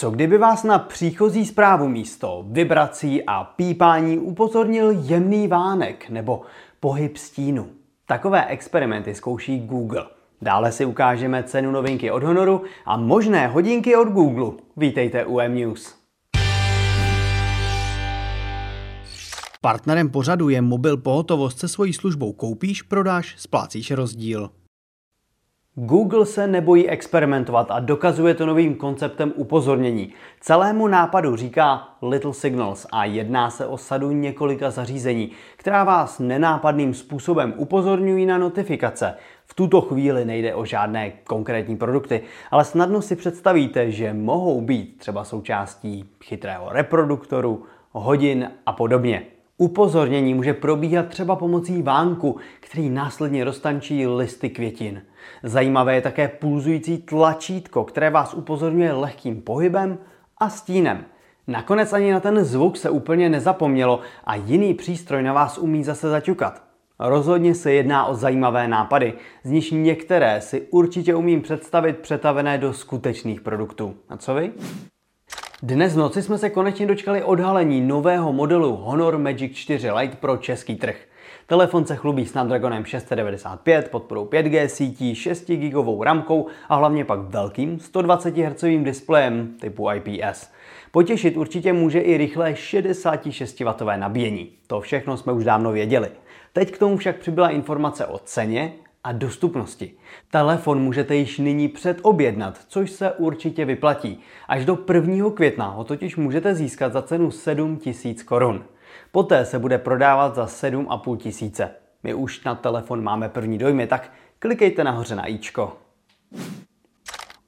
Co kdyby vás na příchozí zprávu místo vibrací a pípání upozornil jemný vánek nebo pohyb stínu? Takové experimenty zkouší Google. Dále si ukážeme cenu novinky od Honoru a možné hodinky od Google. Vítejte u mNews. Partnerem pořadu je Mobil Pohotovost se svojí službou koupíš, prodáš, splácíš rozdíl. Google se nebojí experimentovat a dokazuje to novým konceptem upozornění. Celému nápadu říká Little Signals a jedná se o sadu několika zařízení, která vás nenápadným způsobem upozorňují na notifikace. V tuto chvíli nejde o žádné konkrétní produkty, ale snadno si představíte, že mohou být třeba součástí chytrého reproduktoru, hodin a podobně. Upozornění může probíhat třeba pomocí vánku, který následně roztančí listy květin. Zajímavé je také pulzující tlačítko, které vás upozorňuje lehkým pohybem a stínem. Nakonec ani na ten zvuk se úplně nezapomnělo a jiný přístroj na vás umí zase zaťukat. Rozhodně se jedná o zajímavé nápady, z nich některé si určitě umím představit přetavené do skutečných produktů. A co vy? Dnes v noci jsme se konečně dočkali odhalení nového modelu Honor Magic 4 Lite pro český trh. Telefon se chlubí Snapdragonem 695, podporou 5G sítí, 6 GB ramkou a hlavně pak velkým 120 Hz displejem typu IPS. Potěšit určitě může i rychlé 66W nabíjení. To všechno jsme už dávno věděli. Teď k tomu však přibyla informace o ceně a dostupnosti. Telefon můžete již nyní předobjednat, což se určitě vyplatí. Až do 1. května ho totiž můžete získat za cenu 7 000 Kč. Poté se bude prodávat za 7 500 Kč. My už na telefon máme první dojmy, tak klikejte nahoře na ičko.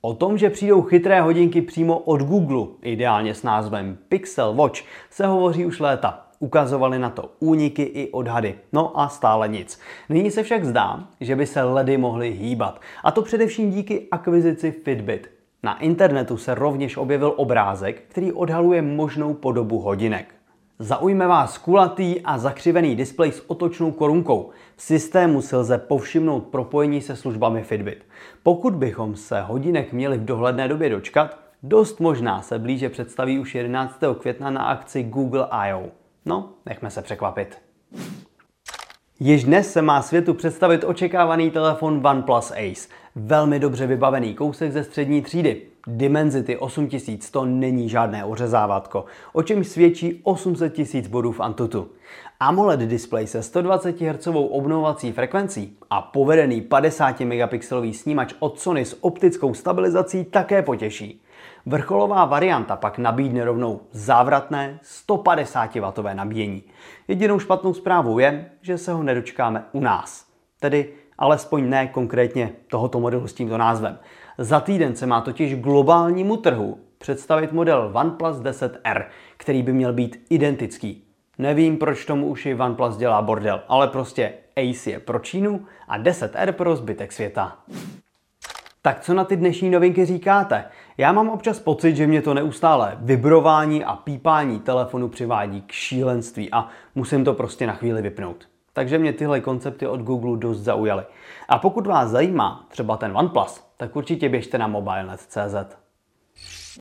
O tom, že přijdou chytré hodinky přímo od Google, ideálně s názvem Pixel Watch, se hovoří už léta. Ukazovaly na to úniky i odhady. No a stále nic. Nyní se však zdá, že by se ledy mohly hýbat. A to především díky akvizici Fitbit. Na internetu se rovněž objevil obrázek, který odhaluje možnou podobu hodinek. Zaujme vás kulatý a zakřivený displej s otočnou korunkou. V systému si lze povšimnout propojení se službami Fitbit. Pokud bychom se hodinek měli v dohledné době dočkat, dost možná se blíže představí už 11. května na akci Google I/O. No, nechme se překvapit. Již dnes se má světu představit očekávaný telefon OnePlus Ace. Velmi dobře vybavený kousek ze střední třídy. Dimensity 8100 není žádné ořezávátko, o čem svědčí 800 000 bodů v AnTuTu. AMOLED displej se 120 Hz obnovovací frekvencí a povedený 50 megapixelový snímač od Sony s optickou stabilizací také potěší. Vrcholová varianta pak nabídne rovnou závratné 150W nabíjení. Jedinou špatnou zprávou je, že se ho nedočkáme u nás. Tedy alespoň ne konkrétně tohoto modelu s tímto názvem. Za týden se má totiž globálnímu trhu představit model OnePlus 10R, který by měl být identický. Nevím, proč tomu už i OnePlus dělá bordel, ale prostě Ace je pro Čínu a 10R pro zbytek světa. Tak co na ty dnešní novinky říkáte? Já mám občas pocit, že mě to neustále vibrování a pípání telefonu přivádí k šílenství a musím to prostě na chvíli vypnout. Takže mě tyhle koncepty od Google dost zaujaly. A pokud vás zajímá třeba ten OnePlus, tak určitě běžte na mobilnet.cz.